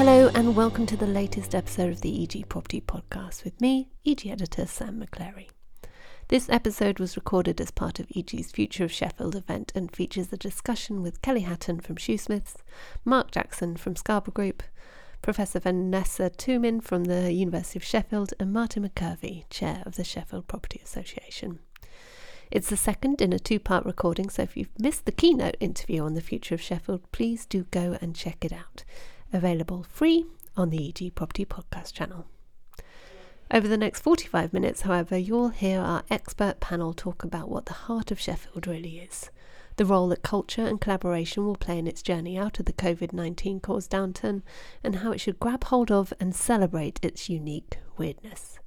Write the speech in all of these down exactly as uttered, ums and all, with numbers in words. Hello and welcome to the latest episode of the E G Property Podcast with me, E G Editor Sam McClary. This episode was recorded as part of E G's Future of Sheffield event and features a discussion with Kelly Hatton from Shoosmiths, Mark Jackson from Scarborough Group, Professor Vanessa Toulmin from the University of Sheffield and Martin McKervey, Chair of the Sheffield Property Association. It's the second in a two-part recording, so if you've missed the keynote interview on the Future of Sheffield, please do go and check it out. Available free on the E G Property Podcast channel. Over the next forty-five minutes, however, you'll hear our expert panel talk about what the heart of Sheffield really is, the role that culture and collaboration will play in its journey out of the covid nineteen caused downturn, and how it should grab hold of and celebrate its unique weirdness.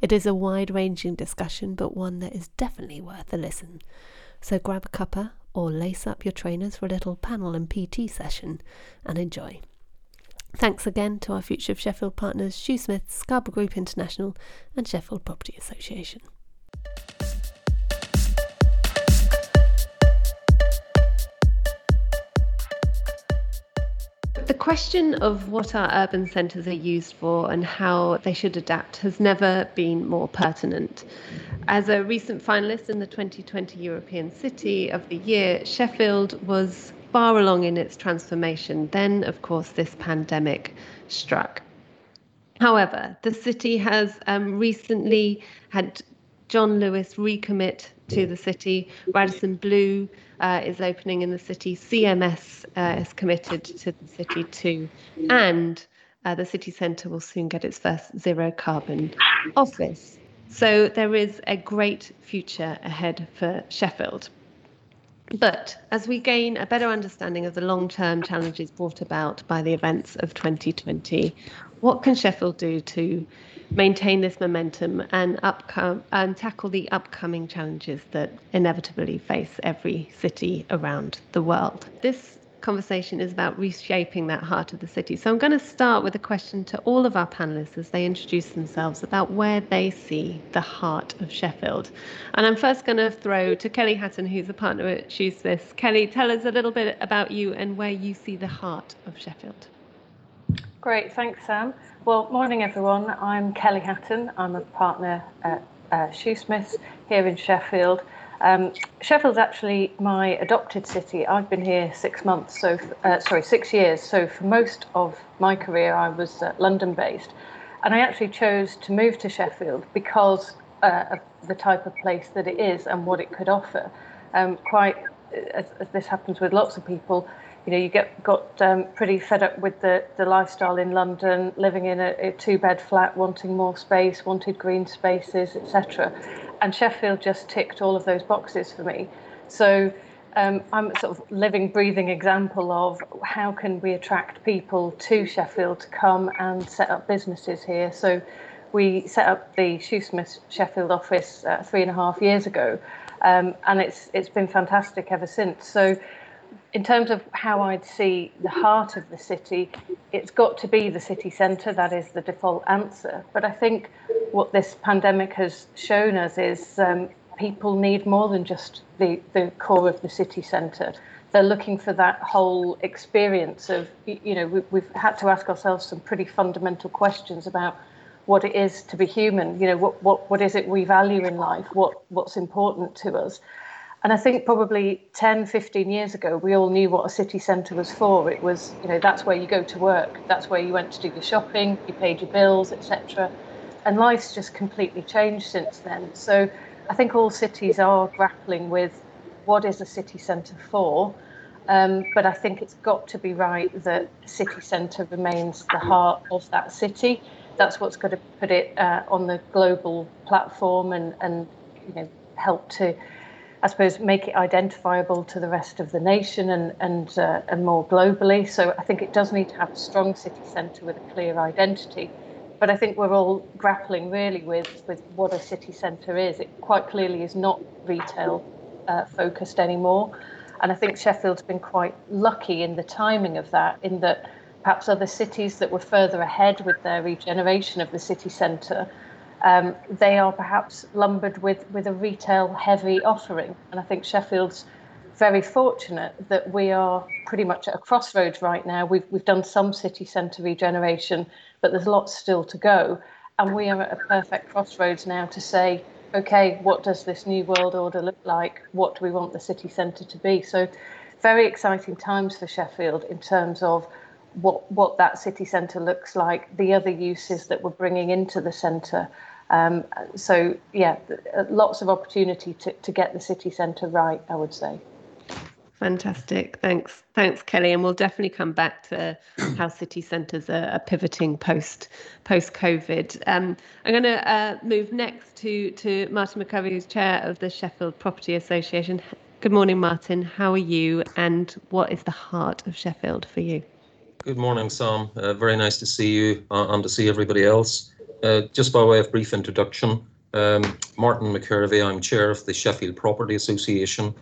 It is a wide-ranging discussion, but one that is definitely worth a listen. So grab a cuppa or lace up your trainers for a little panel and P T session and enjoy. Thanks again to our Future of Sheffield partners, Shoosmiths, Scarborough Group International and Sheffield Property Association. The question of what our urban centres are used for and how they should adapt has never been more pertinent. As a recent finalist in the twenty twenty European City of the Year, Sheffield was far along in its transformation. Then, of course, this pandemic struck. However, the city has um, recently had John Lewis recommit to the city. Radisson Blu uh, is opening in the city. C M S uh, is committed to the city too. And uh, the city centre will soon get its first zero carbon office. So there is a great future ahead for Sheffield. But as we gain a better understanding of the long-term challenges brought about by the events of twenty twenty, what can Sheffield do to maintain this momentum and, upcom- and tackle the upcoming challenges that inevitably face every city around the world? This conversation is about reshaping that heart of the city. So I'm going to start with a question to all of our panellists as they introduce themselves about where they see the heart of Sheffield. And I'm first going to throw to Kelly Hatton, who's a partner at Shoosmiths. Kelly, tell us a little bit about you and where you see the heart of Sheffield. Great, thanks, Sam. Well, morning, everyone. I'm Kelly Hatton. I'm a partner at uh, Shoosmiths here in Sheffield. Um, Sheffield's actually my adopted city. I've been here six months, so uh, sorry, six years. So for most of my career, I was uh, London-based, and I actually chose to move to Sheffield because uh, of the type of place that it is and what it could offer. Um, quite as, as this happens with lots of people, you know, you get got um, pretty fed up with the, the lifestyle in London, living in a, a two-bed flat, wanting more space, wanted green spaces, et cetera. And Sheffield just ticked all of those boxes for me. So um, I'm a sort of living, breathing example of how can we attract people to Sheffield to come and set up businesses here. So we set up the Shoosmiths Sheffield office uh, three and a half years ago, um, and it's it's been fantastic ever since. So in terms of how I'd see the heart of the city, it's got to be the city centre. That is the default answer. But I think what this pandemic has shown us is um, people need more than just the, the core of the city centre. They're looking for that whole experience of, you know, we, we've had to ask ourselves some pretty fundamental questions about what it is to be human. You know, what what, what is it we value in life? What what's important to us? And I think probably ten, fifteen years ago, we all knew what a city centre was for. It was, you know, that's where you go to work. That's where you went to do your shopping, you paid your bills, et cetera. And life's just completely changed since then. So I think all cities are grappling with what is a city centre for. Um, but I think it's got to be right that city centre remains the heart of that city. That's what's got to put it uh, on the global platform and, and, you know, help to, I suppose, make it identifiable to the rest of the nation and and, uh, and more globally. So I think it does need to have a strong city centre with a clear identity. But I think we're all grappling really with, with what a city centre is. It quite clearly is not retail uh, focused anymore. And I think Sheffield's been quite lucky in the timing of that, in that perhaps other cities that were further ahead with their regeneration of the city centre, Um, they are perhaps lumbered with, with a retail-heavy offering. And I think Sheffield's very fortunate that we are pretty much at a crossroads right now. We've we've done some city centre regeneration, but there's lots still to go. And we are at a perfect crossroads now to say, OK, what does this new world order look like? What do we want the city centre to be? So very exciting times for Sheffield in terms of what what that city centre looks like, the other uses that we're bringing into the centre. Um, so, yeah, lots of opportunity to, to get the city centre right, I would say. Fantastic. Thanks. Thanks, Kelly. And we'll definitely come back to how city centres are, are pivoting post, post-COVID. Um, I'm going to uh, move next to, to Martin McKervey, who's chair of the Sheffield Property Association. Good morning, Martin. How are you? And what is the heart of Sheffield for you? Good morning, Sam. Uh, very nice to see you uh, and to see everybody else. Uh, just by way of brief introduction, um, Martin McKervey, I'm chair of the Sheffield Property Association.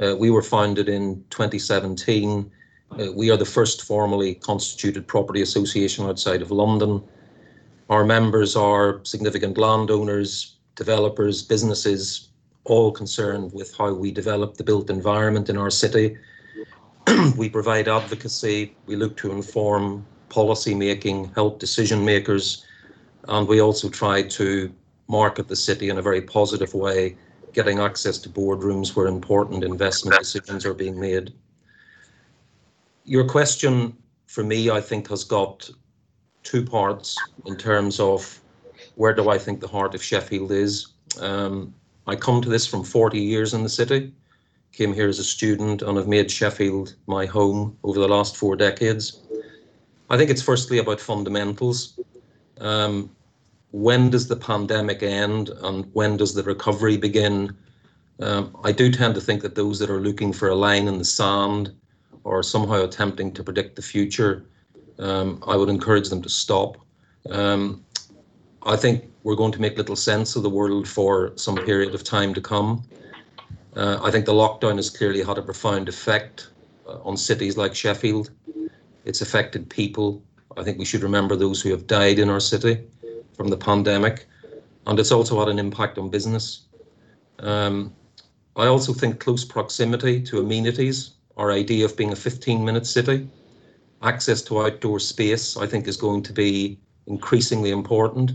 Uh, we were founded in twenty seventeen. Uh, we are the first formally constituted property association outside of London. Our members are significant landowners, developers, businesses, all concerned with how we develop the built environment in our city. We provide advocacy, we look to inform policy making, help decision makers, and we also try to market the city in a very positive way, getting access to boardrooms where important investment decisions are being made. Your question for me, I think, has got two parts in terms of where do I think the heart of Sheffield is. Um, I come to this from forty years in the city, came here as a student, and have made Sheffield my home over the last four decades. I think it's firstly about fundamentals. Um, when does the pandemic end and when does the recovery begin? Um, I do tend to think that those that are looking for a line in the sand or somehow attempting to predict the future, um, I would encourage them to stop. Um, I think we're going to make little sense of the world for some period of time to come. Uh, I think the lockdown has clearly had a profound effect uh, on cities like Sheffield. It's affected people. I think we should remember those who have died in our city from the pandemic, and it's also had an impact on business. Um, I also think close proximity to amenities, our idea of being a fifteen minute city, access to outdoor space, I think is going to be increasingly important.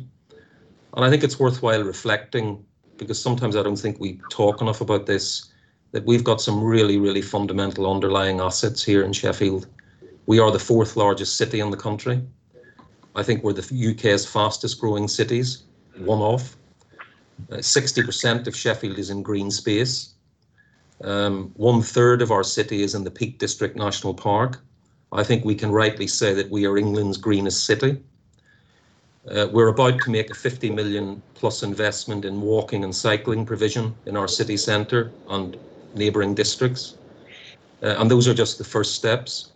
And I think it's worthwhile reflecting, because sometimes I don't think we talk enough about this, that we've got some really, really fundamental underlying assets here in Sheffield. We are the fourth largest city in the country. I think we're the U K's fastest growing cities, one off. Uh, sixty percent of Sheffield is in green space. Um, one third of our city is in the Peak District National Park. I think we can rightly say that we are England's greenest city. Uh, we're about to make a fifty million plus investment in walking and cycling provision in our city centre and neighbouring districts. Uh, and those are just the first steps.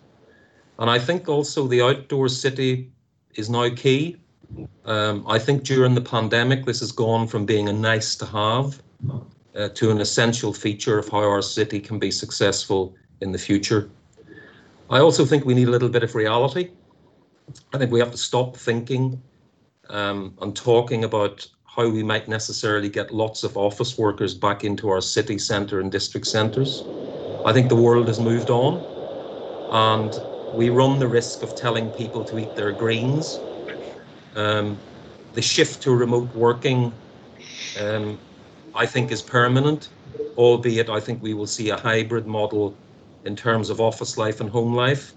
And I think also the outdoor city is now key. Um, I think during the pandemic, this has gone from being a nice to have uh, to an essential feature of how our city can be successful in the future. I also think we need a little bit of reality. I think we have to stop thinking Um, and talking about how we might necessarily get lots of office workers back into our city centre and district centres. I think the world has moved on, and we run the risk of telling people to eat their greens. Um, the shift to remote working, um, I think, is permanent, albeit I think we will see a hybrid model in terms of office life and home life.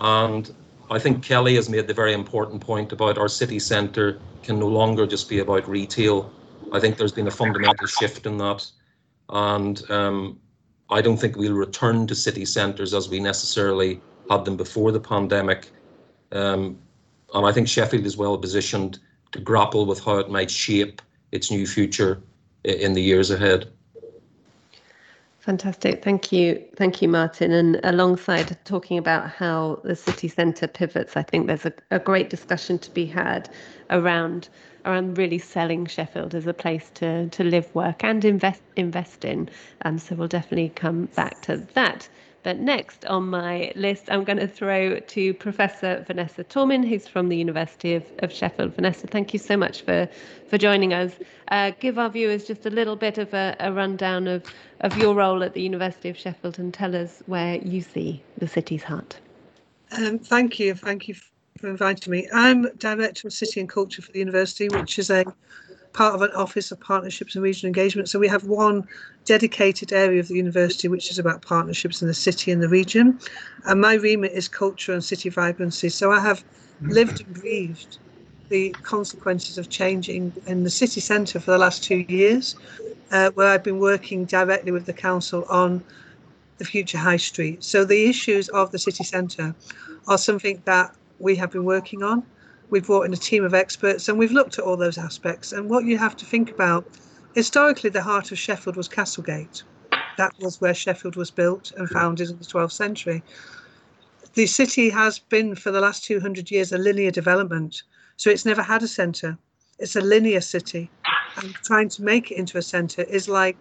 And I think Kelly has made the very important point about our city centre can no longer just be about retail. I think there's been a fundamental shift in that. And um, I don't think we'll return to city centres as we necessarily had them before the pandemic. Um, and I think Sheffield is well positioned to grapple with how it might shape its new future in the years ahead. Fantastic. Thank you. Thank you, Martin. And alongside talking about how the city centre pivots, I think there's a, a great discussion to be had around around really selling Sheffield as a place to, to live, work and invest invest in. Um, so we'll definitely come back to that. But next on my list, I'm going to throw to Professor Vanessa Toulmin, who's from the University of, of Sheffield. Vanessa, thank you so much for, for joining us. Uh, give our viewers just a little bit of a, a rundown of, of your role at the University of Sheffield and tell us where you see the city's heart. Um, thank you. Thank you for inviting me. I'm Director of City and Culture for the University, which is a part of an Office of Partnerships and Regional Engagement. So we have one dedicated area of the university which is about partnerships in the city and the region. And my remit is culture and city vibrancy. So I have lived and breathed the consequences of change in, in the city centre for the last two years, uh, where I've been working directly with the council on the future high street. So the issues of the city centre are something that we have been working on. We've brought in a team of experts and we've looked at all those aspects. And what you have to think about, historically, the heart of Sheffield was Castlegate. That was where Sheffield was built and founded in the twelfth century. The city has been, for the last two hundred years, a linear development. So it's never had a centre. It's a linear city. And trying to make it into a centre is like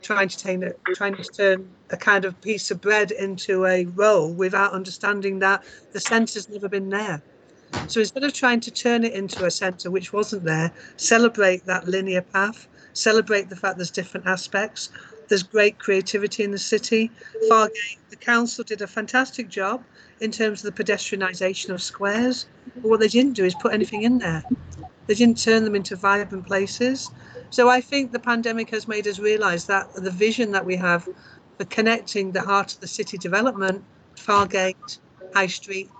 trying to, turn a, trying to turn a kind of piece of bread into a roll without understanding that the centre's never been there. So instead of trying to turn it into a centre which wasn't there, celebrate that linear path, celebrate the fact there's different aspects. There's great creativity in the city. Fargate, the council did a fantastic job in terms of the pedestrianisation of squares. But what they didn't do is put anything in there. They didn't turn them into vibrant places. So I think the pandemic has made us realise that the vision that we have for connecting the heart of the city development, Fargate, High Street,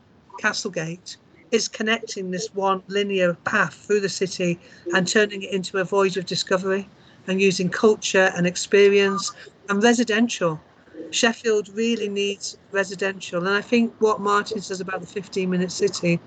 Castlegate, is connecting this one linear path through the city and turning it into a voyage of discovery and using culture and experience and residential. Sheffield really needs residential. And I think what Martin says about the fifteen-minute city,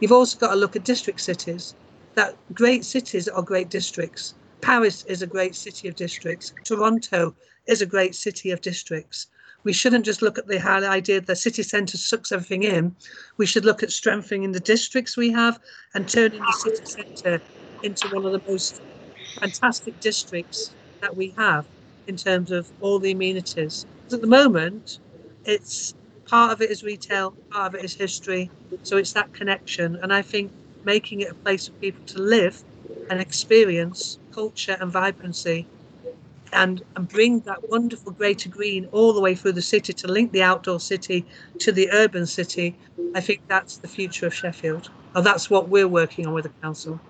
you've also got to look at district cities, that great cities are great districts. Paris is a great city of districts. Toronto is a great city of districts. We shouldn't just look at the idea that the city centre sucks everything in. We should look at strengthening the districts we have and turning the city centre into one of the most fantastic districts that we have in terms of all the amenities. Because at the moment, it's part of it is retail, part of it is history. So it's that connection. And I think making it a place for people to live and experience culture and vibrancy And, and bring that wonderful greater green all the way through the city to link the outdoor city to the urban city. I think that's the future of Sheffield. Oh, that's what we're working on with the council.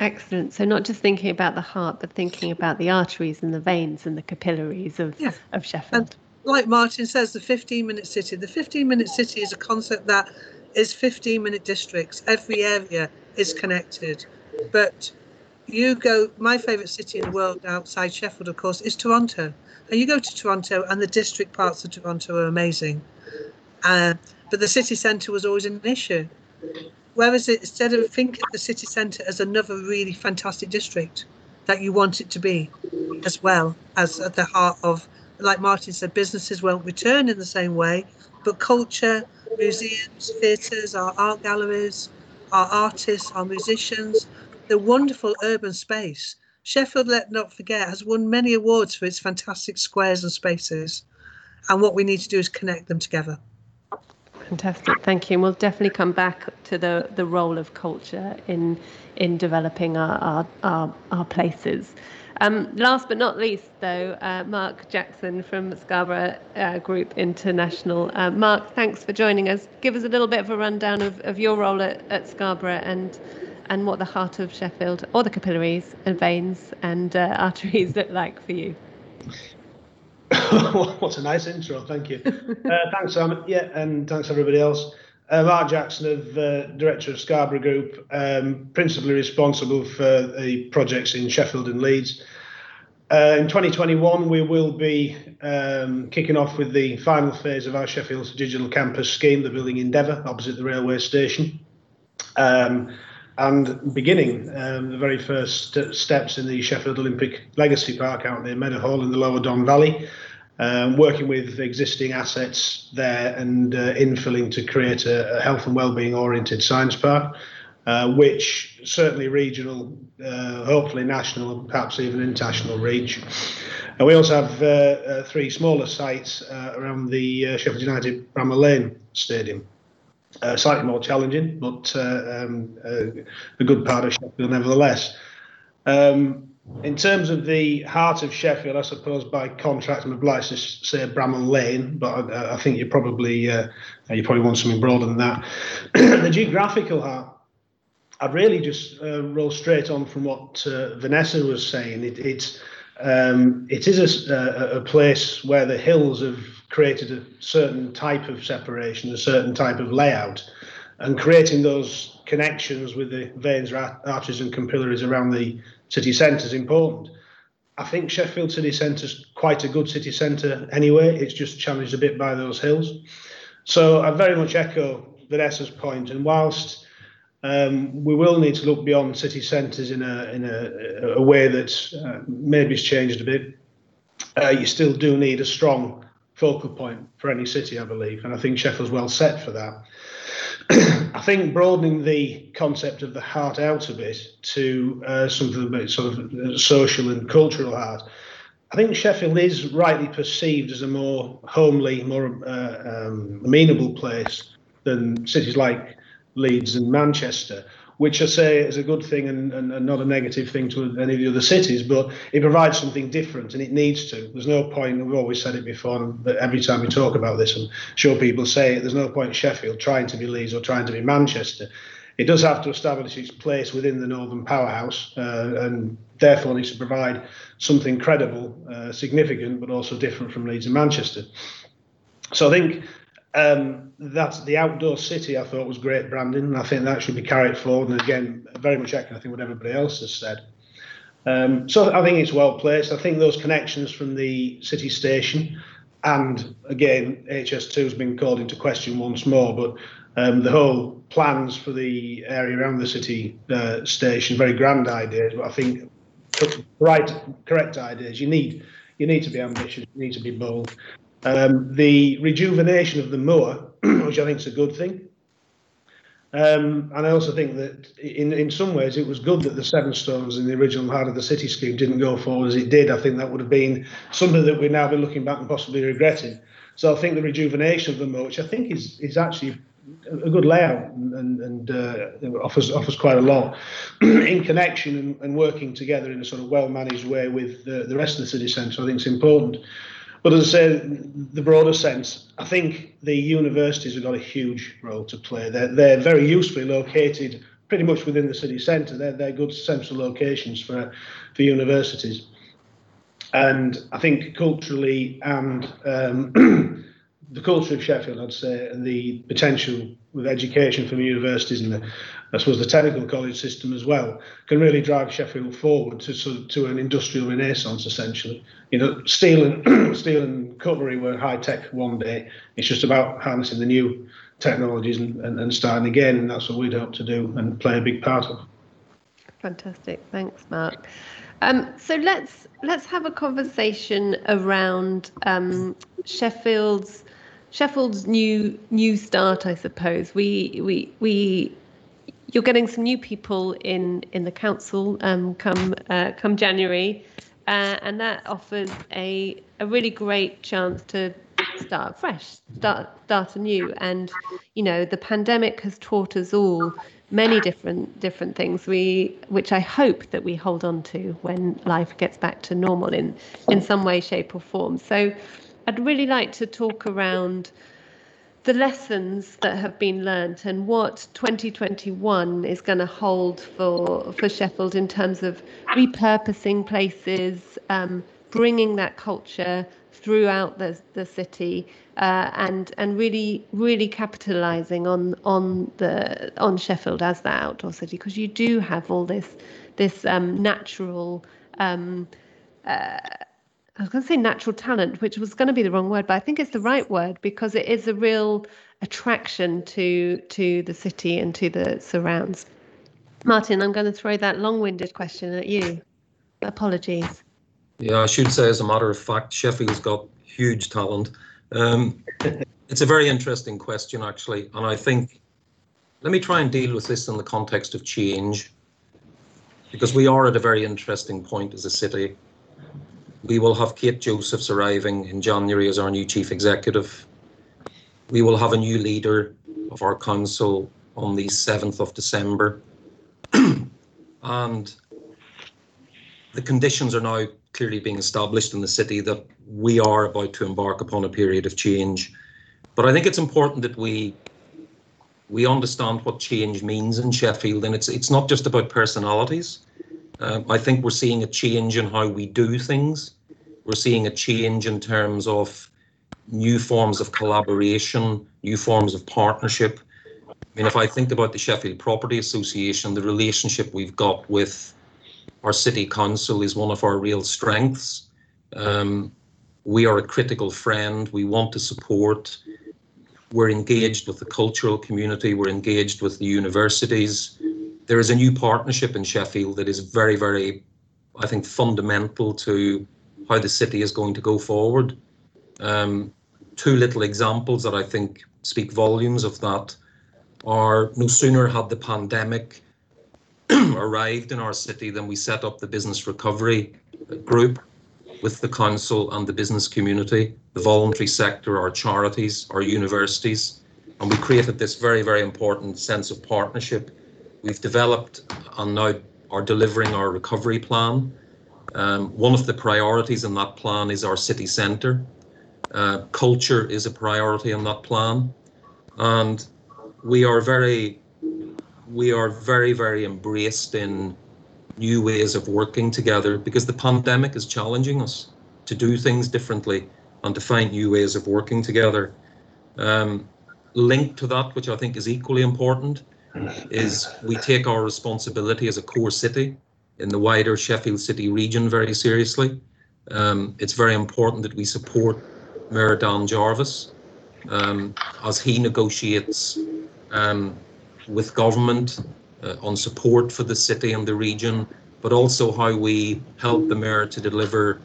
Excellent. So not just thinking about the heart, but thinking about the arteries and the veins and the capillaries of, yeah. of Sheffield. And like Martin says, the fifteen-minute city. The fifteen-minute city is a concept that is fifteen-minute districts. Every area is connected. But you go, my favourite city in the world outside Sheffield, of course, is Toronto. And you go to Toronto and the district parts of Toronto are amazing. Uh, but the city centre was always an issue. Whereas it, instead of thinking of the city centre as another really fantastic district that you want it to be, as well as at the heart of, like Martin said, businesses won't return in the same way, but culture, museums, theatres, our art galleries, our artists, our musicians, the wonderful urban space. Sheffield, let's not forget, has won many awards for its fantastic squares and spaces. And what we need to do is connect them together. Fantastic, thank you. And we'll definitely come back to the, the role of culture in in developing our, our, our, our places. Um, last but not least, though, uh, Mark Jackson from Scarborough uh, Group International. Uh, Mark, thanks for joining us. Give us a little bit of a rundown of, of your role at, at Scarborough and and what the heart of Sheffield, or the capillaries and veins and uh, arteries look like for you. What a nice intro, thank you. uh, thanks, Sam, yeah, and thanks everybody else. Uh, Mark Jackson, of, uh, Director of Scarborough Group, um, principally responsible for the projects in Sheffield and Leeds. Uh, in twenty twenty-one, we will be um, kicking off with the final phase of our Sheffield Digital Campus scheme, the Building Endeavour, opposite the railway station. Um, And beginning um, the very first steps in the Sheffield Olympic Legacy Park out near Meadowhall in the Lower Don Valley, um, working with existing assets there and uh, infilling to create a, a health and wellbeing oriented science park, uh, which certainly regional, uh, hopefully national, and perhaps even international reach. And we also have uh, uh, three smaller sites uh, around the uh, Sheffield United Bramall Lane Stadium. Uh, slightly more challenging, but uh, um, uh, a good part of Sheffield nevertheless. Um, in terms of the heart of Sheffield, I suppose by contract I'm obliged to say Bramall Lane, but I, I think you probably uh, you probably want something broader than that. The geographical heart, I'd really just uh, roll straight on from what uh, Vanessa was saying. It, it's um, it is a, a place where the hills have created a certain type of separation, a certain type of layout, and creating those connections with the veins, arches and capillaries around the city centre is important. I think Sheffield city centre is quite a good city centre anyway. It's just challenged a bit by those hills. So I very much echo Vanessa's point, and whilst um, we will need to look beyond city centres in a in a, a way that uh, maybe has changed a bit, uh, you still do need a strong focal point for any city, I believe, and I think Sheffield's well set for that. I think broadening the concept of the heart out a bit to uh, something about sort of social and cultural heart, I think Sheffield is rightly perceived as a more homely, more uh, um, amenable place than cities like Leeds and Manchester, which I say is a good thing and, and, and not a negative thing to any of the other cities, but it provides something different and it needs to. There's no point, and we've always said it before, and every time we talk about this, I'm sure people say it, there's no point Sheffield trying to be Leeds or trying to be Manchester. It does have to establish its place within the Northern Powerhouse uh, and therefore needs to provide something credible, uh, significant, but also different from Leeds and Manchester. So I think Um, that's the outdoor city. I thought was great branding, and I think that should be carried forward. And again, very much echoing I think what everybody else has said. Um, so I think it's well placed. I think those connections from the city station, and again, H S two has been called into question once more. But um, the whole plans for the area around the city uh, station, very grand ideas, but I think right, correct ideas. You need you need to be ambitious. You need to be bold. Um, the rejuvenation of the moor, which I think is a good thing. Um, and I also think that in, in some ways it was good that the Seven Stones in the original Heart of the City scheme didn't go forward as it did. I think that would have been something that we've now been looking back and possibly regretting. So I think the rejuvenation of the moor, which I think is, is actually a good layout and, and uh, offers offers quite a lot in connection and, and working together in a sort of well-managed way with the, the rest of the city centre, I think it's important. But as I say, the broader sense, I think the universities have got a huge role to play. They're, they're very usefully located pretty much within the city centre. They're, they're good central locations for, for universities. And I think culturally and um, the culture of Sheffield, I'd say, and the potential with education from universities and the, I suppose the technical college system as well, can really drive Sheffield forward to sort of, to an industrial renaissance, essentially. You know, steel and steel and cutlery were high tech one day. It's just about harnessing the new technologies and, and, and starting again, and that's what we'd hope to do and play a big part of. Fantastic, thanks, Mark. Um, so let's let's have a conversation around um, Sheffield's. Sheffield's new new start, I suppose. We we we you're getting some new people in in the council um, come uh, come January, uh, and that offers a a really great chance to start fresh, start start anew. And you know, the pandemic has taught us all many different different things. We which I hope that we hold on to when life gets back to normal in in some way, shape, or form. So I'd really like to talk around the lessons that have been learnt and what twenty twenty-one is going to hold for, for Sheffield in terms of repurposing places, um, bringing that culture throughout the, the city, uh, and and really really capitalising on on the on Sheffield as the outdoor city, because you do have all this this um, natural. Um, uh, I was going to say natural talent, which was going to be the wrong word, but I think it's the right word because it is a real attraction to to the city and to the surrounds. Martin, I'm going to throw that long-winded question at you. Apologies. Yeah, I should say, as a matter of fact, Sheffield's got huge talent. Um, it's a very interesting question, actually, and I think, let me try and deal with this in the context of change, because we are at a very interesting point as a city. We will have Kate Josephs arriving in January as our new Chief Executive. We will have a new leader of our council on the seventh of December. And the conditions are now clearly being established in the city that we are about to embark upon a period of change. But I think it's important that we we understand what change means in Sheffield, and it's it's not just about personalities. Uh, I think we're seeing a change in how we do things. We're seeing a change in terms of new forms of collaboration, new forms of partnership. I mean, if I think about the Sheffield Property Association, the relationship we've got with our City Council is one of our real strengths. Um, we are a critical friend. We want to support. We're engaged with the cultural community. We're engaged with the universities. There is a new partnership in Sheffield that is very, very, I think, fundamental to how the city is going to go forward. Um, two little examples that I think speak volumes of that are, no sooner had the pandemic arrived in our city than we set up the Business Recovery Group with the council and the business community, the voluntary sector, our charities, our universities, and we created this very, very important sense of partnership. We've developed and now are delivering our recovery plan. Um, one of the priorities in that plan is our city centre. Uh, culture is a priority in that plan, and we are very, we are very, very embraced in new ways of working together, because the pandemic is challenging us to do things differently and to find new ways of working together. Um, linked to that, which I think is equally important, is we take our responsibility as a core city in the wider Sheffield City region very seriously. Um, it's very important that we support Mayor Dan Jarvis um, as he negotiates um, with government uh, on support for the city and the region, but also how we help the mayor to deliver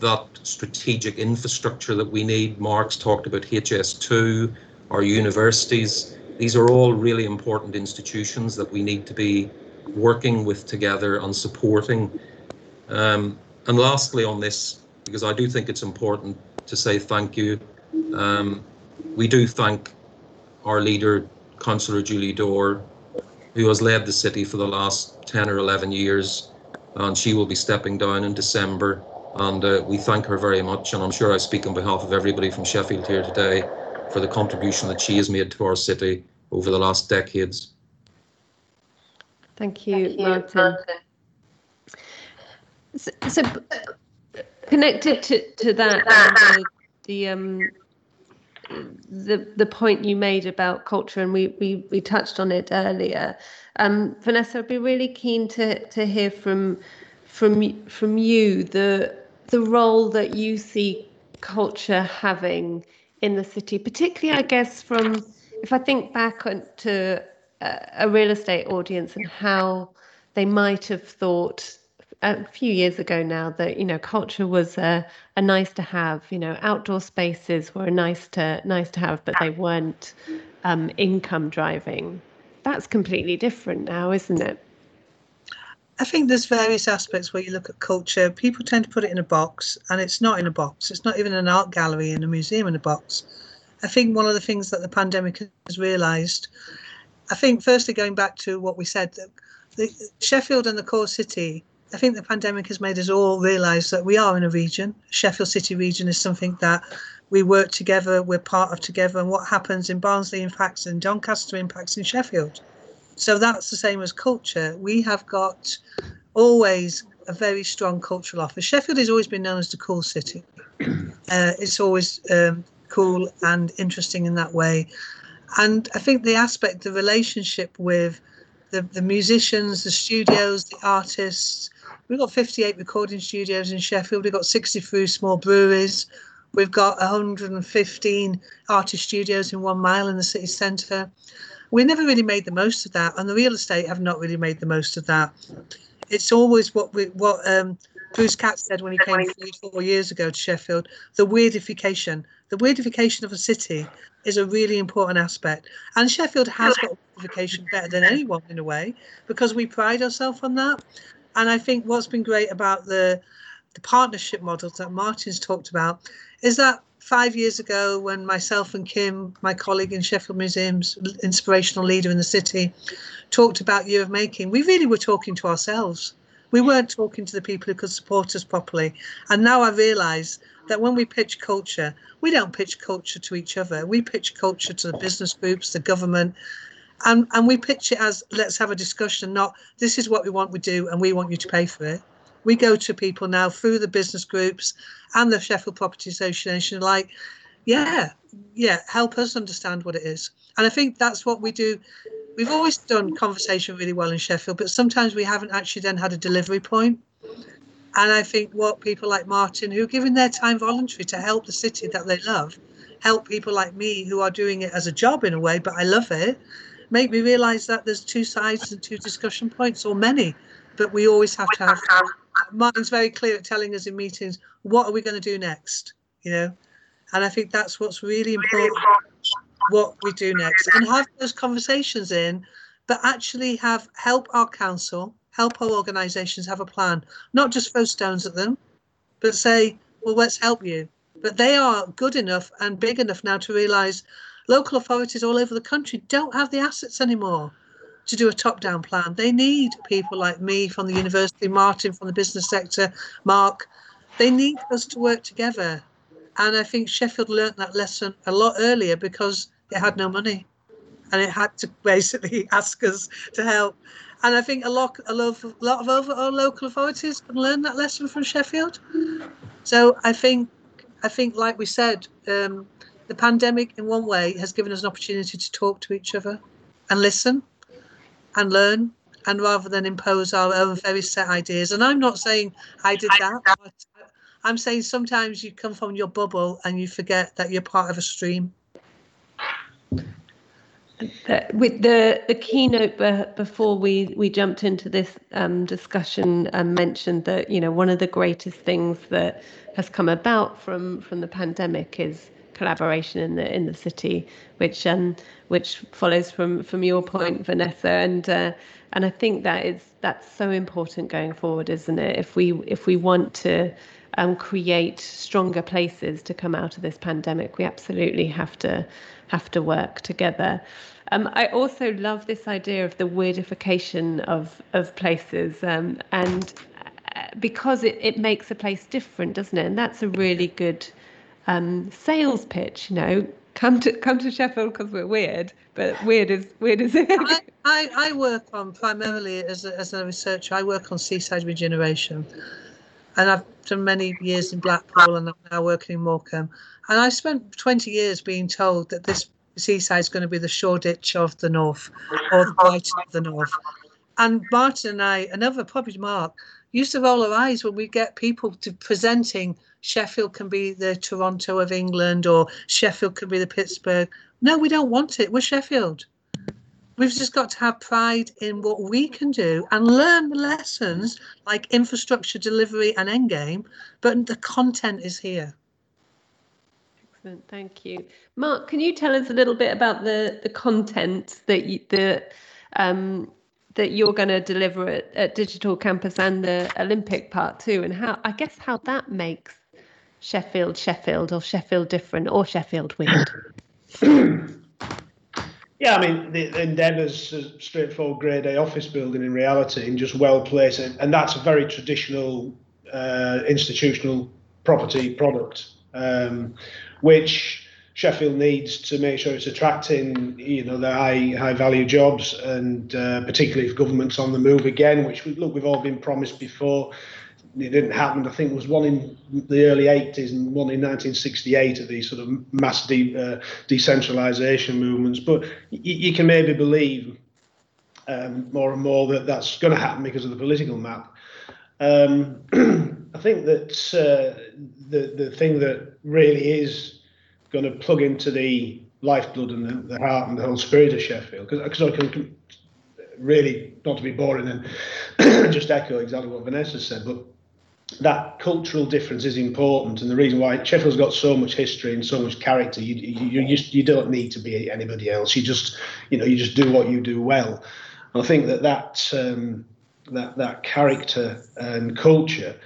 that strategic infrastructure that we need. Mark's talked about H S two, our universities. These are all really important institutions that we need to be working with together and supporting. Um, and lastly on this, because I do think it's important to say thank you, um, we do thank our leader, Councillor Julie Doerr, who has led the city for the last ten or eleven years, and she will be stepping down in December, and uh, we thank her very much, and I'm sure I speak on behalf of everybody from Sheffield here today for the contribution that she has made to our city over the last decades. Thank you, thank you Martin. Martin. So, so connected to, to that, uh, the um, the the point you made about culture, and we we, we touched on it earlier. Um, Vanessa, I'd be really keen to to hear from from from you the the role that you see culture having in the city, particularly, I guess, from, if I think back to a, a real estate audience and how they might have thought a few years ago now that, you know, culture was a, a nice to have, you know, outdoor spaces were nice to nice to have, but they weren't um, income driving. That's completely different now, isn't it? I think there's various aspects where you look at culture. People tend to put it in a box, and it's not in a box. It's not even an art gallery and a museum in a box. I think one of the things that the pandemic has realised, I think firstly going back to what we said, that the, Sheffield and the core city, I think the pandemic has made us all realise that we are in a region. Sheffield City region is something that we work together, we're part of together, and what happens in Barnsley impacts and Doncaster impacts in Sheffield. So that's the same as culture. We have got always a very strong cultural offer. Sheffield has always been known as the cool city. Uh, it's always um, cool and interesting in that way. And I think the aspect, the relationship with the, the musicians, the studios, the artists. We've got fifty-eight recording studios in Sheffield. We've got sixty-three small breweries. We've got one hundred fifteen artist studios in one mile in the city centre. We never really made the most of that, and the real estate have not really made the most of that. It's always what we, what um, Bruce Katz said when he came three, four years ago to Sheffield, the weirdification. The weirdification of a city is a really important aspect. And Sheffield has got weirdification better than anyone in a way, because we pride ourselves on that. And I think what's been great about the the partnership models that Martin's talked about, is that five years ago when myself and Kim, my colleague in Sheffield Museums, inspirational leader in the city, talked about Year of Making, we really were talking to ourselves. We weren't talking to the people who could support us properly. And now I realise that when we pitch culture, we don't pitch culture to each other. We pitch culture to the business groups, the government, and, and we pitch it as let's have a discussion, not this is what we want we do and we want you to pay for it. We go to people now through the business groups and the Sheffield Property Association like, yeah, yeah, help us understand what it is. And I think that's what we do. We've always done conversation really well in Sheffield, but sometimes we haven't actually then had a delivery point. And I think what people like Martin, who are giving their time voluntary to help the city that they love, help people like me who are doing it as a job in a way, but I love it, make me realise that there's two sides and two discussion points, or many, but we always have to have. Martin's very clear at telling us in meetings, what are we going to do next? You know, and I think that's what's really important, what we do next, and have those conversations in, but actually have help our council, help our organisations have a plan, not just throw stones at them, but say, well, let's help you. But they are good enough and big enough now to realise local authorities all over the country don't have the assets anymore to do a top-down plan. They need people like me from the university, Martin from the business sector, Mark. They need us to work together. And I think Sheffield learnt that lesson a lot earlier because it had no money and it had to basically ask us to help. And I think a lot, a lot of, lot of overall local authorities can learn that lesson from Sheffield. So I think, I think, like we said, um, the pandemic in one way has given us an opportunity to talk to each other and listen and learn, and rather than impose our own very set ideas. And I'm not saying I did that. I'm saying sometimes you come from your bubble and you forget that you're part of a stream. With the, the keynote be, before we, we jumped into this um, discussion, um, mentioned that, you know, one of the greatest things that has come about from, from the pandemic is collaboration in the in the city, which um which follows from from your point, Vanessa, and uh, and I think that is that's so important going forward, isn't it? If we if we want to um create stronger places to come out of this pandemic, we absolutely have to have to work together. Um, I also love this idea of the weirdification of of places, um, and because it, it makes a place different, doesn't it? And that's a really good Um, sales pitch, you know, come to come to Sheffield because we're weird, but weird is weird is it. I, I, I work on primarily as a, as a researcher. I work on seaside regeneration, and I've done many years in Blackpool, and I'm now working in Morecambe. And I spent twenty years being told that this seaside is going to be the Shoreditch of the north or the Brighton of the north. And Martin and I, another probably Mark, used to roll our eyes when we get people to presenting Sheffield can be the Toronto of England, or Sheffield can be the Pittsburgh. No, we don't want it. We're Sheffield. We've just got to have pride in what we can do and learn the lessons like infrastructure delivery and endgame, but the content is here. Excellent. Thank you. Mark, can you tell us a little bit about the, the content that you, the, um, that you're going to deliver at, at Digital Campus and the Olympic Park too, and how, I guess, how that makes Sheffield, Sheffield, or Sheffield different, or Sheffield weird? Yeah, I mean, the, the Endeavour's a straightforward grade A office building in reality, and just well placed, and, and that's a very traditional uh, institutional property product, um, which Sheffield needs to make sure it's attracting, you know, the high high value jobs, and uh, particularly if government's on the move again, which we, look, we've all been promised before. It didn't happen. I think there was one in the early eighties and one in nineteen sixty-eight of these sort of mass de- uh, decentralisation movements. But y- you can maybe believe um, more and more that that's going to happen because of the political map. Um, I think that uh, the the thing that really is going to plug into the lifeblood and the, the heart and the whole spirit of Sheffield, because I can really, not to be boring and just echo exactly what Vanessa said, but that cultural difference is important, and the reason why Sheffield's got so much history and so much character, you you you, you don't need to be anybody else. You just, you know, you just do what you do well. And I think that that um, that that character and culture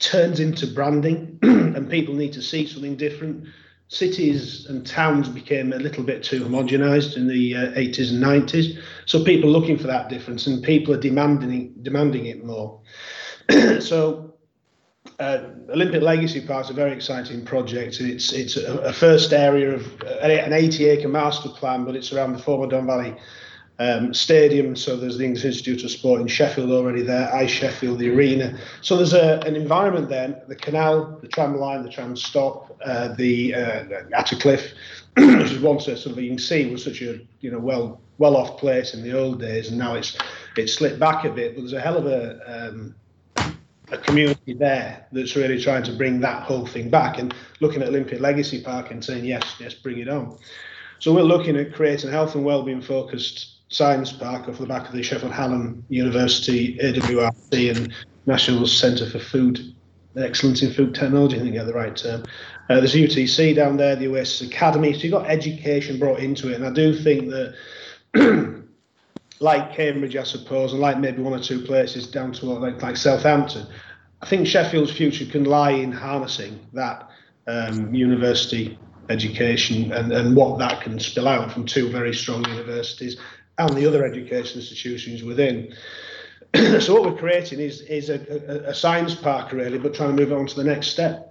turns into branding and people need to see something different. Cities and towns became a little bit too homogenised in the uh, eighties and nineties. So people are looking for that difference and people are demanding, demanding it more. So uh, Olympic Legacy Park is a very exciting project. It's it's a, a first area of an eighty acre master plan, but it's around the former Don Valley um, Stadium. So there's the English Institute of Sport in Sheffield already there, Ice Sheffield, the arena. So there's a, an environment there, the canal, the tram line, the tram stop, Uh, the uh, Attercliffe, which is once a sort of, you can see was such a you know well well off place in the old days, and now it's it's slipped back a bit. But there's a hell of a um, a community there that's really trying to bring that whole thing back and looking at Olympic Legacy Park and saying yes, yes, bring it on. So we're looking at creating a health and wellbeing focused science park off the back of the Sheffield Hallam University, A W R C, and National Centre for Food Excellence in Food Technology. I think I got the right term. Uh, there's U T C down there, the Oasis Academy. So you've got education brought into it. And I do think that, like Cambridge, I suppose, and like maybe one or two places down to like, like Southampton, I think Sheffield's future can lie in harnessing that um, university education and, and what that can spill out from two very strong universities and the other education institutions within. So what we're creating is, is a, a, a science park, really, but trying to move on to the next step.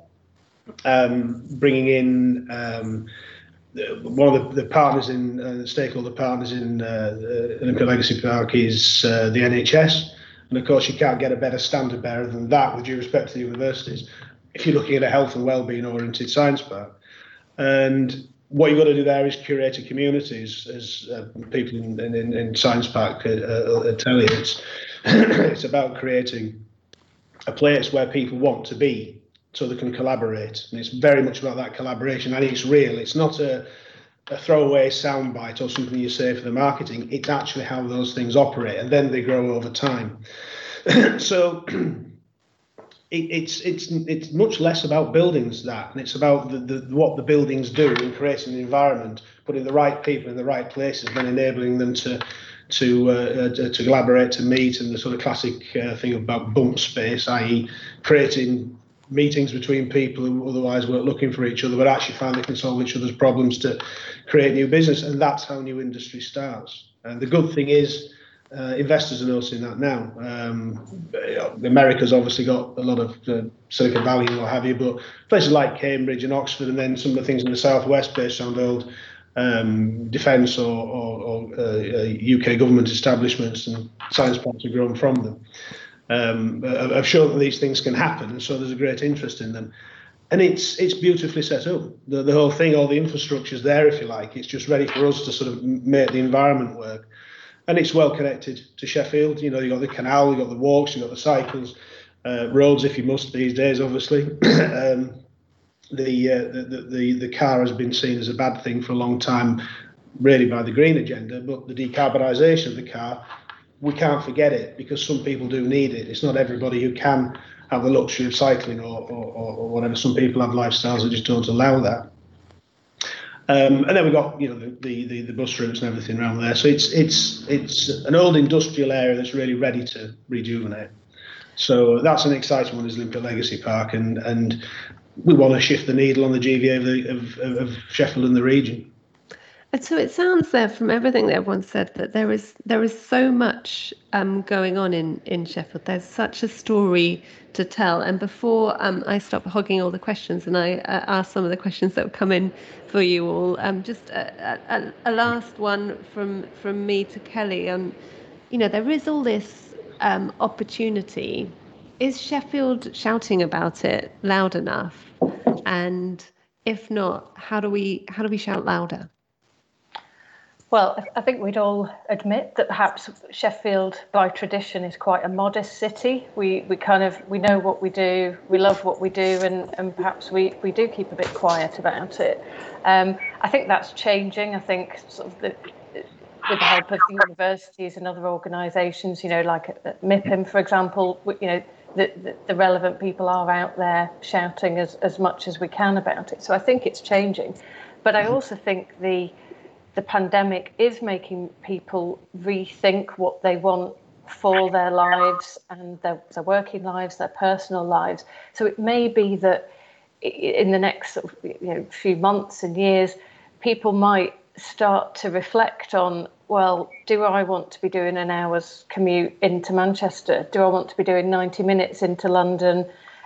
Um, bringing in um, one of the, the partners in uh, the stakeholder partners in uh, the Olympic Legacy Park is uh, the N H S, and of course you can't get a better standard bearer than that, with due respect to the universities, if you're looking at a health and wellbeing oriented science park. And what you've got to do there is curate communities, as uh, people in, in, in science park uh, uh, tell you. It's it's about creating a place where people want to be, so they can collaborate. And it's very much about that collaboration, and it's real. It's not a, a throwaway soundbite or something you say for the marketing. It's actually how those things operate, and then they grow over time. So it, it's it's it's much less about buildings, that, and it's about the, the what the buildings do in creating the environment, putting the right people in the right places, then enabling them to to uh, to, to collaborate, to meet, and the sort of classic uh, thing about bump space, that is creating meetings between people who otherwise weren't looking for each other, but actually find they can solve each other's problems to create new business. And that's how new industry starts. And the good thing is uh, investors are noticing that now. Um, America's obviously got a lot of uh, Silicon Valley and what have you, but places like Cambridge and Oxford, and then some of the things in the Southwest based on the old um, defence or, or, or uh, U K government establishments, and science parks have grown from them. Um, I've shown that these things can happen, and so there's a great interest in them, and it's it's beautifully set up. The, the whole thing, all the infrastructure's there, if you like. It's just ready for us to sort of make the environment work, and it's well connected to Sheffield. You know, you got the canal, you got the walks, you got the cycles, uh, roads if you must these days, obviously. um, the, uh, the the the car has been seen as a bad thing for a long time, really, by the green agenda, but the decarbonisation of the car, we can't forget it, because some people do need it. It's not everybody who can have the luxury of cycling or, or, or whatever. Some people have lifestyles that just don't allow that. Um, and then we've got, you know, the, the, the bus routes and everything around there. So it's it's it's an old industrial area that's really ready to rejuvenate. So that's an exciting one, is Olympic Legacy Park, and and we want to shift the needle on the G V A of, the, of, of Sheffield and the region. And so it sounds there, from everything that everyone said, that there is there is so much um, going on in, in Sheffield. There's such a story to tell. And before um, I stop hogging all the questions and I uh, ask some of the questions that have come in for you all, um, just a, a, a last one from from me to Kelly. Um, you know, there is all this um, opportunity. Is Sheffield shouting about it loud enough? And if not, how do we how do we shout louder? Well, I think we'd all admit that perhaps Sheffield, by tradition, is quite a modest city. We we kind of, we know what we do, we love what we do, and, and perhaps we, we do keep a bit quiet about it. Um, I think that's changing. I think sort of the, with the help of universities and other organisations, you know, like M I P I M, for example, you know, the, the, the relevant people are out there shouting as, as much as we can about it. So I think it's changing. But I also think the... The pandemic is making people rethink what they want for their lives and their, their working lives, their personal lives. So it may be that in the next sort of, you know, few months and years, people might start to reflect on, well, do I want to be doing an hour's commute into Manchester? Do I want to be doing ninety minutes into London?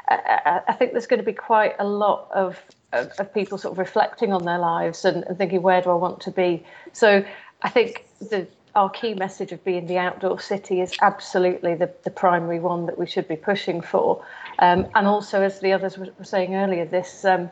I, I think there's going to be quite a lot of, of, of people sort of reflecting on their lives and, and thinking, where do I want to be? So I think the, our key message of being the outdoor city is absolutely the, the primary one that we should be pushing for. Um, and also, as the others were saying earlier, this um,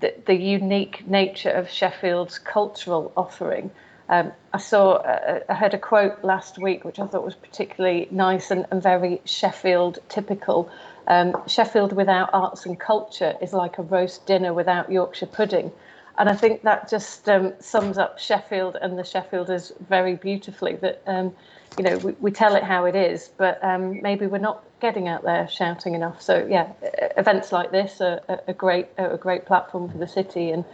the, the unique nature of Sheffield's cultural offering. Um, I saw, uh, I heard a quote last week, which I thought was particularly nice and, and very Sheffield typical. Um, Sheffield without arts and culture is like a roast dinner without Yorkshire pudding. And I think that just um, sums up Sheffield and the Sheffielders very beautifully, that, um, you know, we, we tell it how it is, but um, maybe we're not getting out there shouting enough. So, yeah, events like this are, are a great are a great platform for the city. And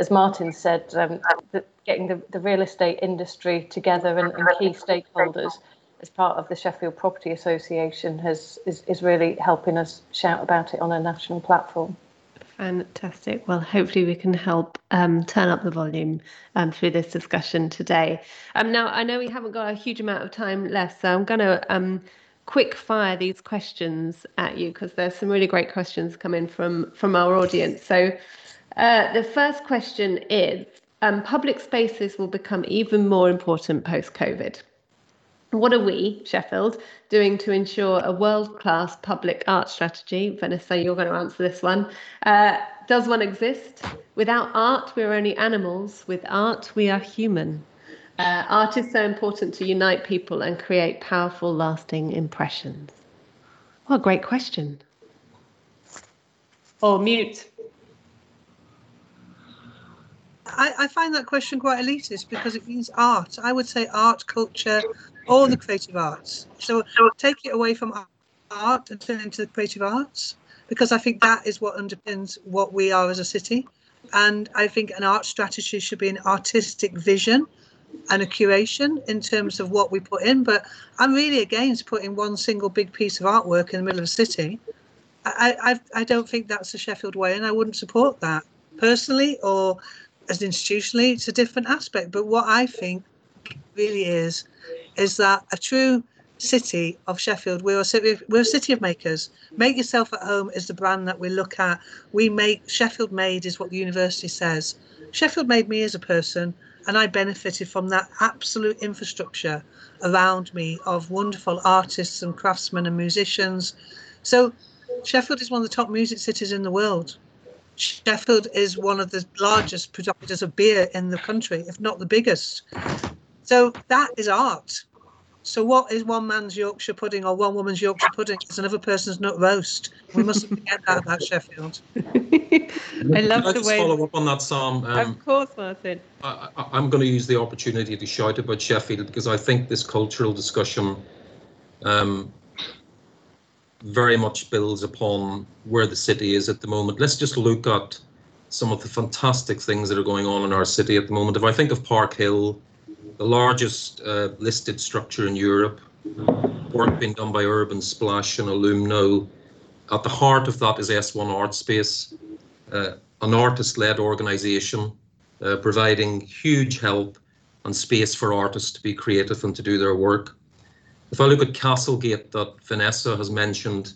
as Martin said, um, the, getting the, the real estate industry together and, and key stakeholders as part of the Sheffield Property Association has is, is really helping us shout about it on a national platform. Fantastic. Well, hopefully we can help um, turn up the volume um, through this discussion today. Um, now, I know we haven't got a huge amount of time left, so I'm going to um, quick fire these questions at you, because there's some really great questions coming from, from our audience. So uh, the first question is, um, public spaces will become even more important post-COVID. What are we, Sheffield, doing to ensure a world-class public art strategy? Vanessa, you're going to answer this one. Uh, does one exist? Without art, we're only animals. With art, we are human. Uh, art is so important to unite people and create powerful, lasting impressions. What a great question. Or mute. I, I find that question quite elitist, because it means art. I would say art, culture, all the creative arts. So take it away from art and turn it into the creative arts, because I think that is what underpins what we are as a city. And I think an art strategy should be an artistic vision and a curation in terms of what we put in. But I'm really against putting one single big piece of artwork in the middle of the city. I, I, I don't think that's the Sheffield way, and I wouldn't support that personally or as institutionally. It's a different aspect. But what I think really is is that a true city of Sheffield, we're a, we're a city of makers. Make Yourself at Home is the brand that we look at. We make, Sheffield made is what the university says. Sheffield made me as a person, and I benefited from that absolute infrastructure around me of wonderful artists and craftsmen and musicians. So Sheffield is one of the top music cities in the world. Sheffield is one of the largest producers of beer in the country, if not the biggest. So that is art. So what is one man's Yorkshire pudding or one woman's Yorkshire pudding? It's another person's nut roast. We mustn't forget that about Sheffield. I love Can the I just way. Follow up on that, Sam. Um, of course, Martin. I, I, I'm going to use the opportunity to shout about Sheffield, because I think this cultural discussion um, very much builds upon where the city is at the moment. Let's just look at some of the fantastic things that are going on in our city at the moment. If I think of Park Hill, the largest uh, listed structure in Europe, work being done by Urban Splash and Illumno. At the heart of that is S one Art Space, uh, an artist-led organisation uh, providing huge help and space for artists to be creative and to do their work. If I look at Castlegate that Vanessa has mentioned,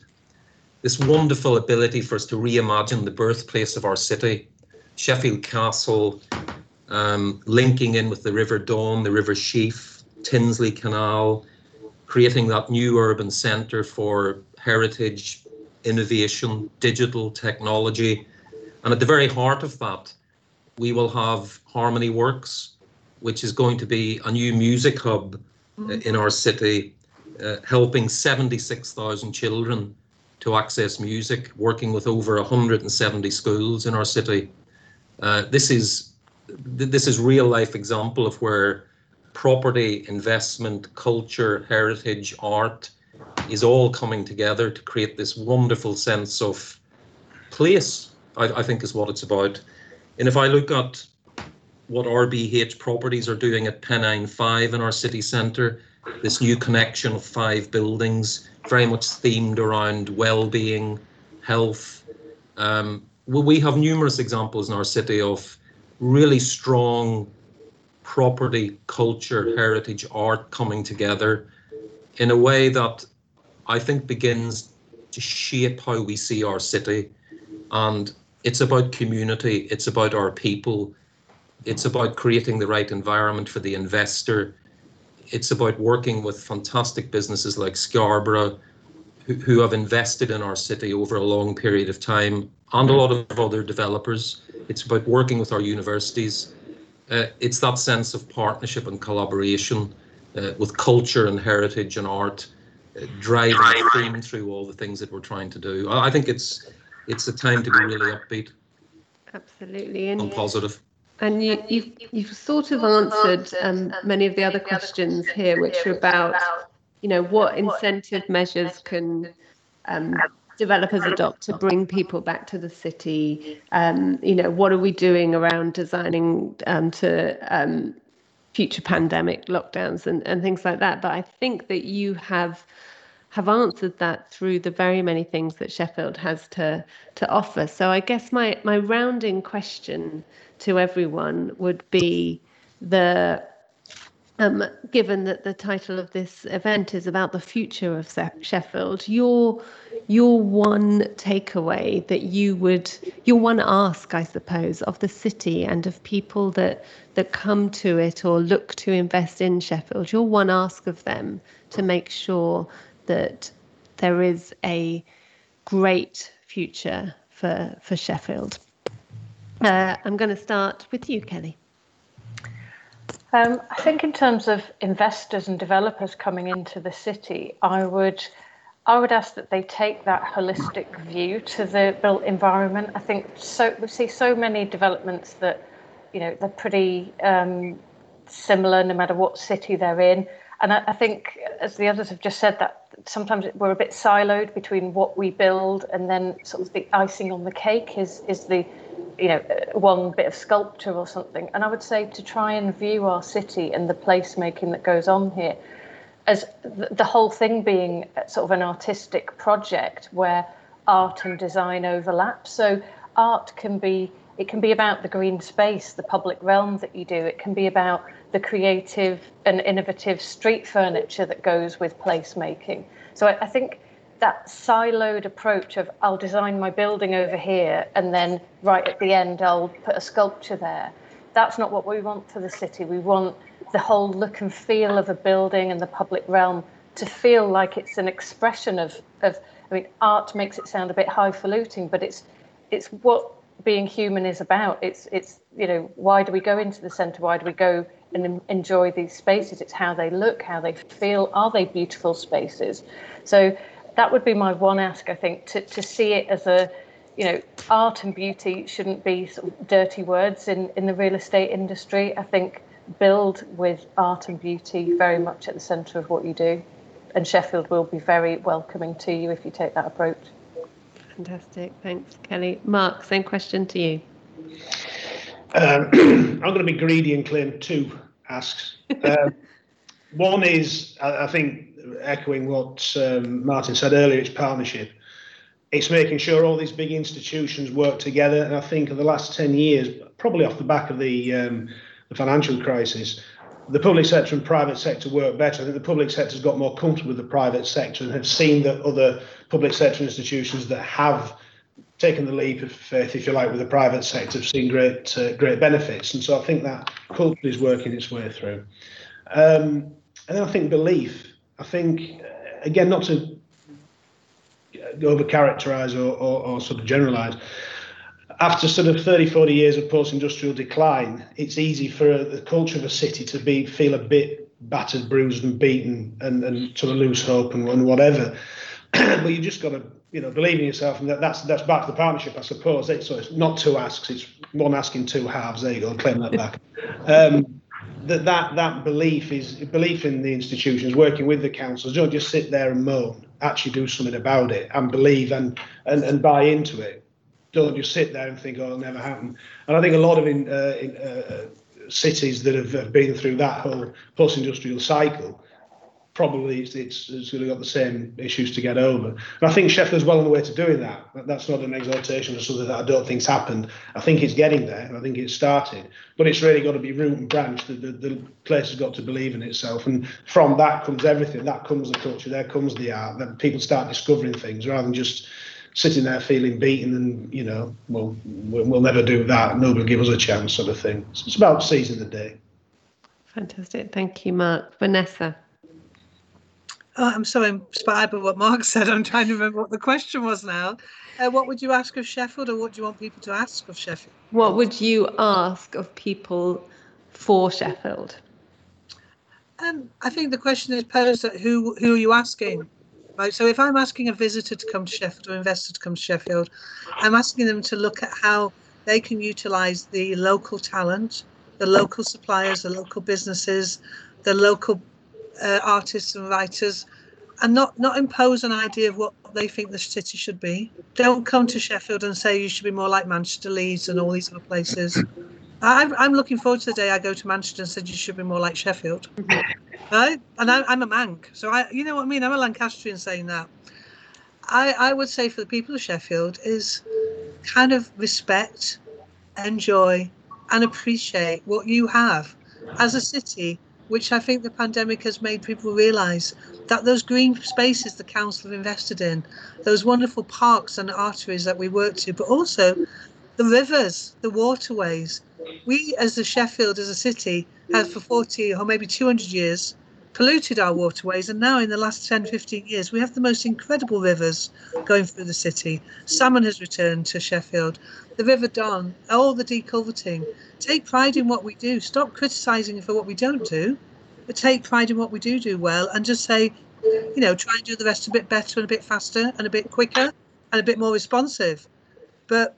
this wonderful ability for us to reimagine the birthplace of our city, Sheffield Castle, Um, linking in with the River Don, the River Sheaf, Tinsley Canal, creating that new urban centre for heritage, innovation, digital technology. And at the very heart of that, we will have Harmony Works, which is going to be a new music hub uh, in our city, uh, helping seventy-six thousand children to access music, working with over one hundred seventy schools in our city. Uh, this is This is real life example of where property, investment, culture, heritage, art is all coming together to create this wonderful sense of place, I, I think is what it's about. And if I look at what R B H Properties are doing at Pennine five in our city centre, this new connection of five buildings, very much themed around well-being, health. Um, well, we have numerous examples in our city of really strong property, culture, heritage, art coming together in a way that I think begins to shape how we see our city. And it's about community, it's about our people, it's about creating the right environment for the investor. It's about working with fantastic businesses like Scarborough, who, who have invested in our city over a long period of time, and a lot of other developers. It's about working with our universities. Uh, it's that sense of partnership and collaboration uh, with culture and heritage and art, uh, driving right, right. theme through all the things that we're trying to do. I think it's it's a time to be really upbeat. Absolutely. And, and positive. And you, you've, you've sort of answered um, many of the other questions here, which are about, you know, what incentive measures can um, developers adopt to bring people back to the city? Um, you know, what are we doing around designing um, to um, future pandemic lockdowns and, and things like that? But I think that you have have answered that through the very many things that Sheffield has to to offer. So I guess my my rounding question to everyone would be the, um, given that the title of this event is about the future of Sheffield, your your one takeaway that you would, your one ask, I suppose, of the city and of people that that come to it or look to invest in Sheffield, your one ask of them to make sure that there is a great future for, for Sheffield. Uh, I'm going to start with you, Kelly. Um, I think in terms of investors and developers coming into the city, I would I would ask that they take that holistic view to the built environment. I think so. We see so many developments that, you know, they're pretty um, similar no matter what city they're in. And I think, as the others have just said, that sometimes we're a bit siloed between what we build and then sort of the icing on the cake is is the, you know, one bit of sculpture or something. And I would say to try and view our city and the placemaking that goes on here as the whole thing being sort of an artistic project where art and design overlap. So art can be, it can be about the green space, the public realm that you do. It can be about the creative and innovative street furniture that goes with placemaking. So I, I think that siloed approach of I'll design my building over here and then right at the end I'll put a sculpture there. That's not what we want for the city. We want the whole look and feel of a building and the public realm to feel like it's an expression of, of I mean, art makes it sound a bit highfalutin, but it's it's what being human is about. It's, it's you know, why do we go into the centre? Why do we go and enjoy these spaces? It's how they look, how they feel. Are they beautiful spaces? So that would be my one ask, I think, to, to see it as a, you know, art and beauty shouldn't be sort of dirty words in, in the real estate industry. I think build with art and beauty very much at the centre of what you do. And Sheffield will be very welcoming to you if you take that approach. Fantastic. Thanks, Kelly. Mark, same question to you. Um, I'm going to be greedy and claim two asks. Um, one is, I, I think, echoing what um, Martin said earlier, it's partnership. It's making sure all these big institutions work together. And I think in the last ten years, probably off the back of the, um, the financial crisis, the public sector and private sector work better. I think the public sector's got more comfortable with the private sector and have seen that other public sector institutions that have taken the leap of faith, if you like, with the private sector have seen great uh, great benefits. And so I think that culture is working its way through. Um, and then I think belief. I think, again, not to over-characterise or, or, or sort of generalise, after sort of thirty, forty years of post-industrial decline, it's easy for the culture of a city to be feel a bit battered, bruised and beaten and, and sort of lose hope and, and whatever. But you just got to, you know, believe in yourself, and that, that's that's back to the partnership, I suppose. It, so it's not two asks, it's one ask in two halves. There you go, claim that back. Um, that that that belief is belief in the institutions, working with the councils. Don't just sit there and moan. Actually, do something about it and believe and and, and buy into it. Don't just sit there and think, oh, it'll never happen. And I think a lot of in, uh, in uh, cities that have been through that whole post-industrial cycle probably it's, it's, it's going to got the same issues to get over. And I think Sheffield's well on the way to doing that. That's not an exhortation or something that I don't think's happened. I think it's getting there, and I think it's started. But it's really got to be root and branch. The, the, the place has got to believe in itself. And from that comes everything. That comes the culture. There comes the art. Then people start discovering things rather than just sitting there feeling beaten and, you know, well, we'll never do that. Nobody give us a chance sort of thing. So it's about seizing the day. Fantastic. Thank you, Mark. Vanessa. Oh, I'm so inspired by what Mark said. I'm trying to remember what the question was now. Uh, what would you ask of Sheffield, or what do you want people to ask of Sheffield? What would you ask of people for Sheffield? Um, I think the question is posed at who, who are you asking? Right. So if I'm asking a visitor to come to Sheffield or an investor to come to Sheffield, I'm asking them to look at how they can utilise the local talent, the local suppliers, the local businesses, the local Uh, artists and writers, and not not impose an idea of what they think the city should be. Don't come to Sheffield and say you should be more like Manchester, Leeds and all these other places. I'm, I'm looking forward to the day I go to Manchester and said you should be more like Sheffield. Right? And I, I'm a Manc, so I, you know what I mean, I'm a Lancastrian saying that. I, I would say for the people of Sheffield is kind of respect, enjoy and appreciate what you have as a city, which I think the pandemic has made people realise that those green spaces the council have invested in, those wonderful parks and arteries that we work to, but also the rivers, the waterways. We as a Sheffield, as a city, have for forty or maybe two hundred years polluted our waterways, and now in the last ten, fifteen years we have the most incredible rivers going through the city. Salmon has returned to Sheffield, the River Don, all the deculverting. Take pride in what we do. Stop criticising for what we don't do, but take pride in what we do do well, and just say, you know, try and do the rest a bit better and a bit faster and a bit quicker and a bit more responsive. But,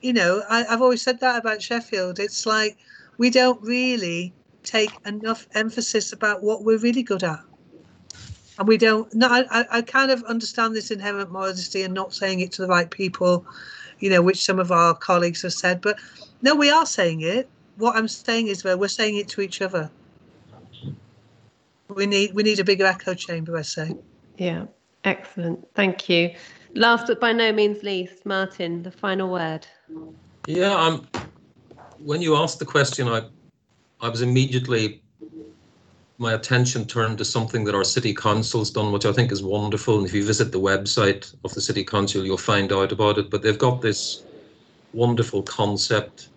you know, I, I've always said that about Sheffield. It's like we don't really take enough emphasis about what we're really good at. And we don't, no, I, I kind of understand this inherent modesty and not saying it to the right people, you know, which some of our colleagues have said, but no, we are saying it. What I'm saying is we're saying it to each other. We need we need a bigger echo chamber, I say. Yeah, excellent. Thank you. Last but by no means least, Martin, the final word. Yeah, I'm, when you asked the question, I, I was immediately, my attention turned to something that our city council's done, which I think is wonderful. And if you visit the website of the city council, you'll find out about it. But they've got this wonderful concept.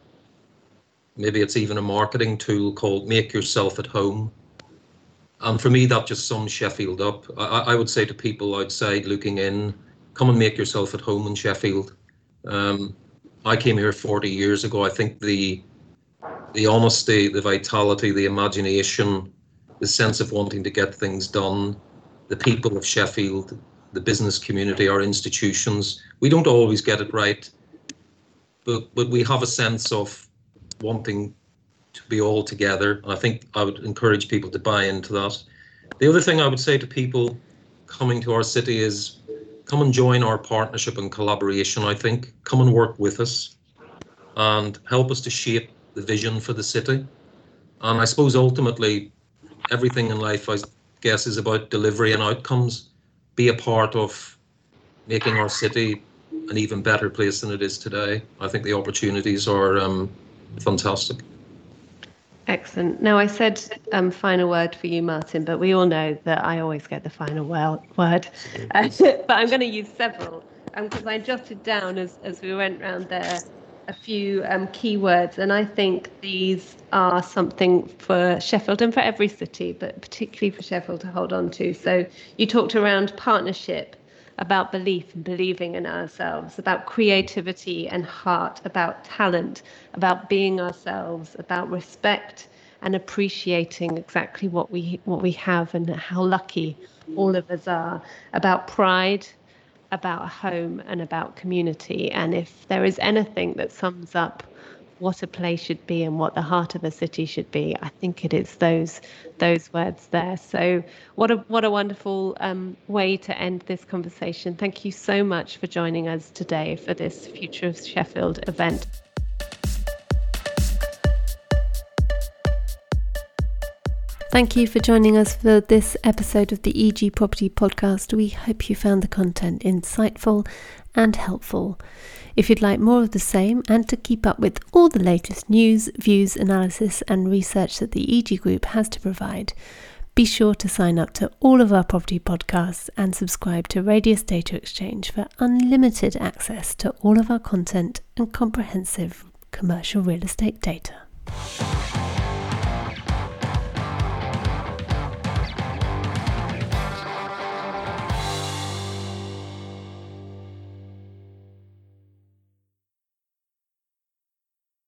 Maybe it's even a marketing tool called Make Yourself at Home. And for me, that just sums Sheffield up. I, I would say to people outside looking in, come and make yourself at home in Sheffield. Um, I came here forty years ago. I think the the honesty, the vitality, the imagination, the sense of wanting to get things done, the people of Sheffield, the business community, our institutions, we don't always get it right. But but we have a sense of wanting to be all together. And I think I would encourage people to buy into that. The other thing I would say to people coming to our city is come and join our partnership and collaboration, I think. Come and work with us and help us to shape the vision for the city. And I suppose ultimately everything in life, I guess, is about delivery and outcomes. Be a part of making our city an even better place than it is today. I think the opportunities are um, fantastic. Excellent. Now, I said um, final word for you, Martin, but we all know that I always get the final well- word. Uh, but I'm going to use several because um, I jotted down as, as we went round there a few um, keywords, and I think these are something for Sheffield and for every city, but particularly for Sheffield to hold on to. So you talked around partnership, about belief and believing in ourselves, about creativity and heart, about talent, about being ourselves, about respect and appreciating exactly what we what we have and how lucky all of us are, about pride, about home and about community. And if there is anything that sums up what a place should be and what the heart of a city should be, I think it is those those words there. So what a what a wonderful um, way to end this conversation. Thank you so much for joining us today for this Future of Sheffield event. Thank you for joining us for this episode of the E G Property Podcast. We hope you found the content insightful and helpful. If you'd like more of the same and to keep up with all the latest news, views, analysis and research that the E G Group has to provide, be sure to sign up to all of our property podcasts and subscribe to Radius Data Exchange for unlimited access to all of our content and comprehensive commercial real estate data.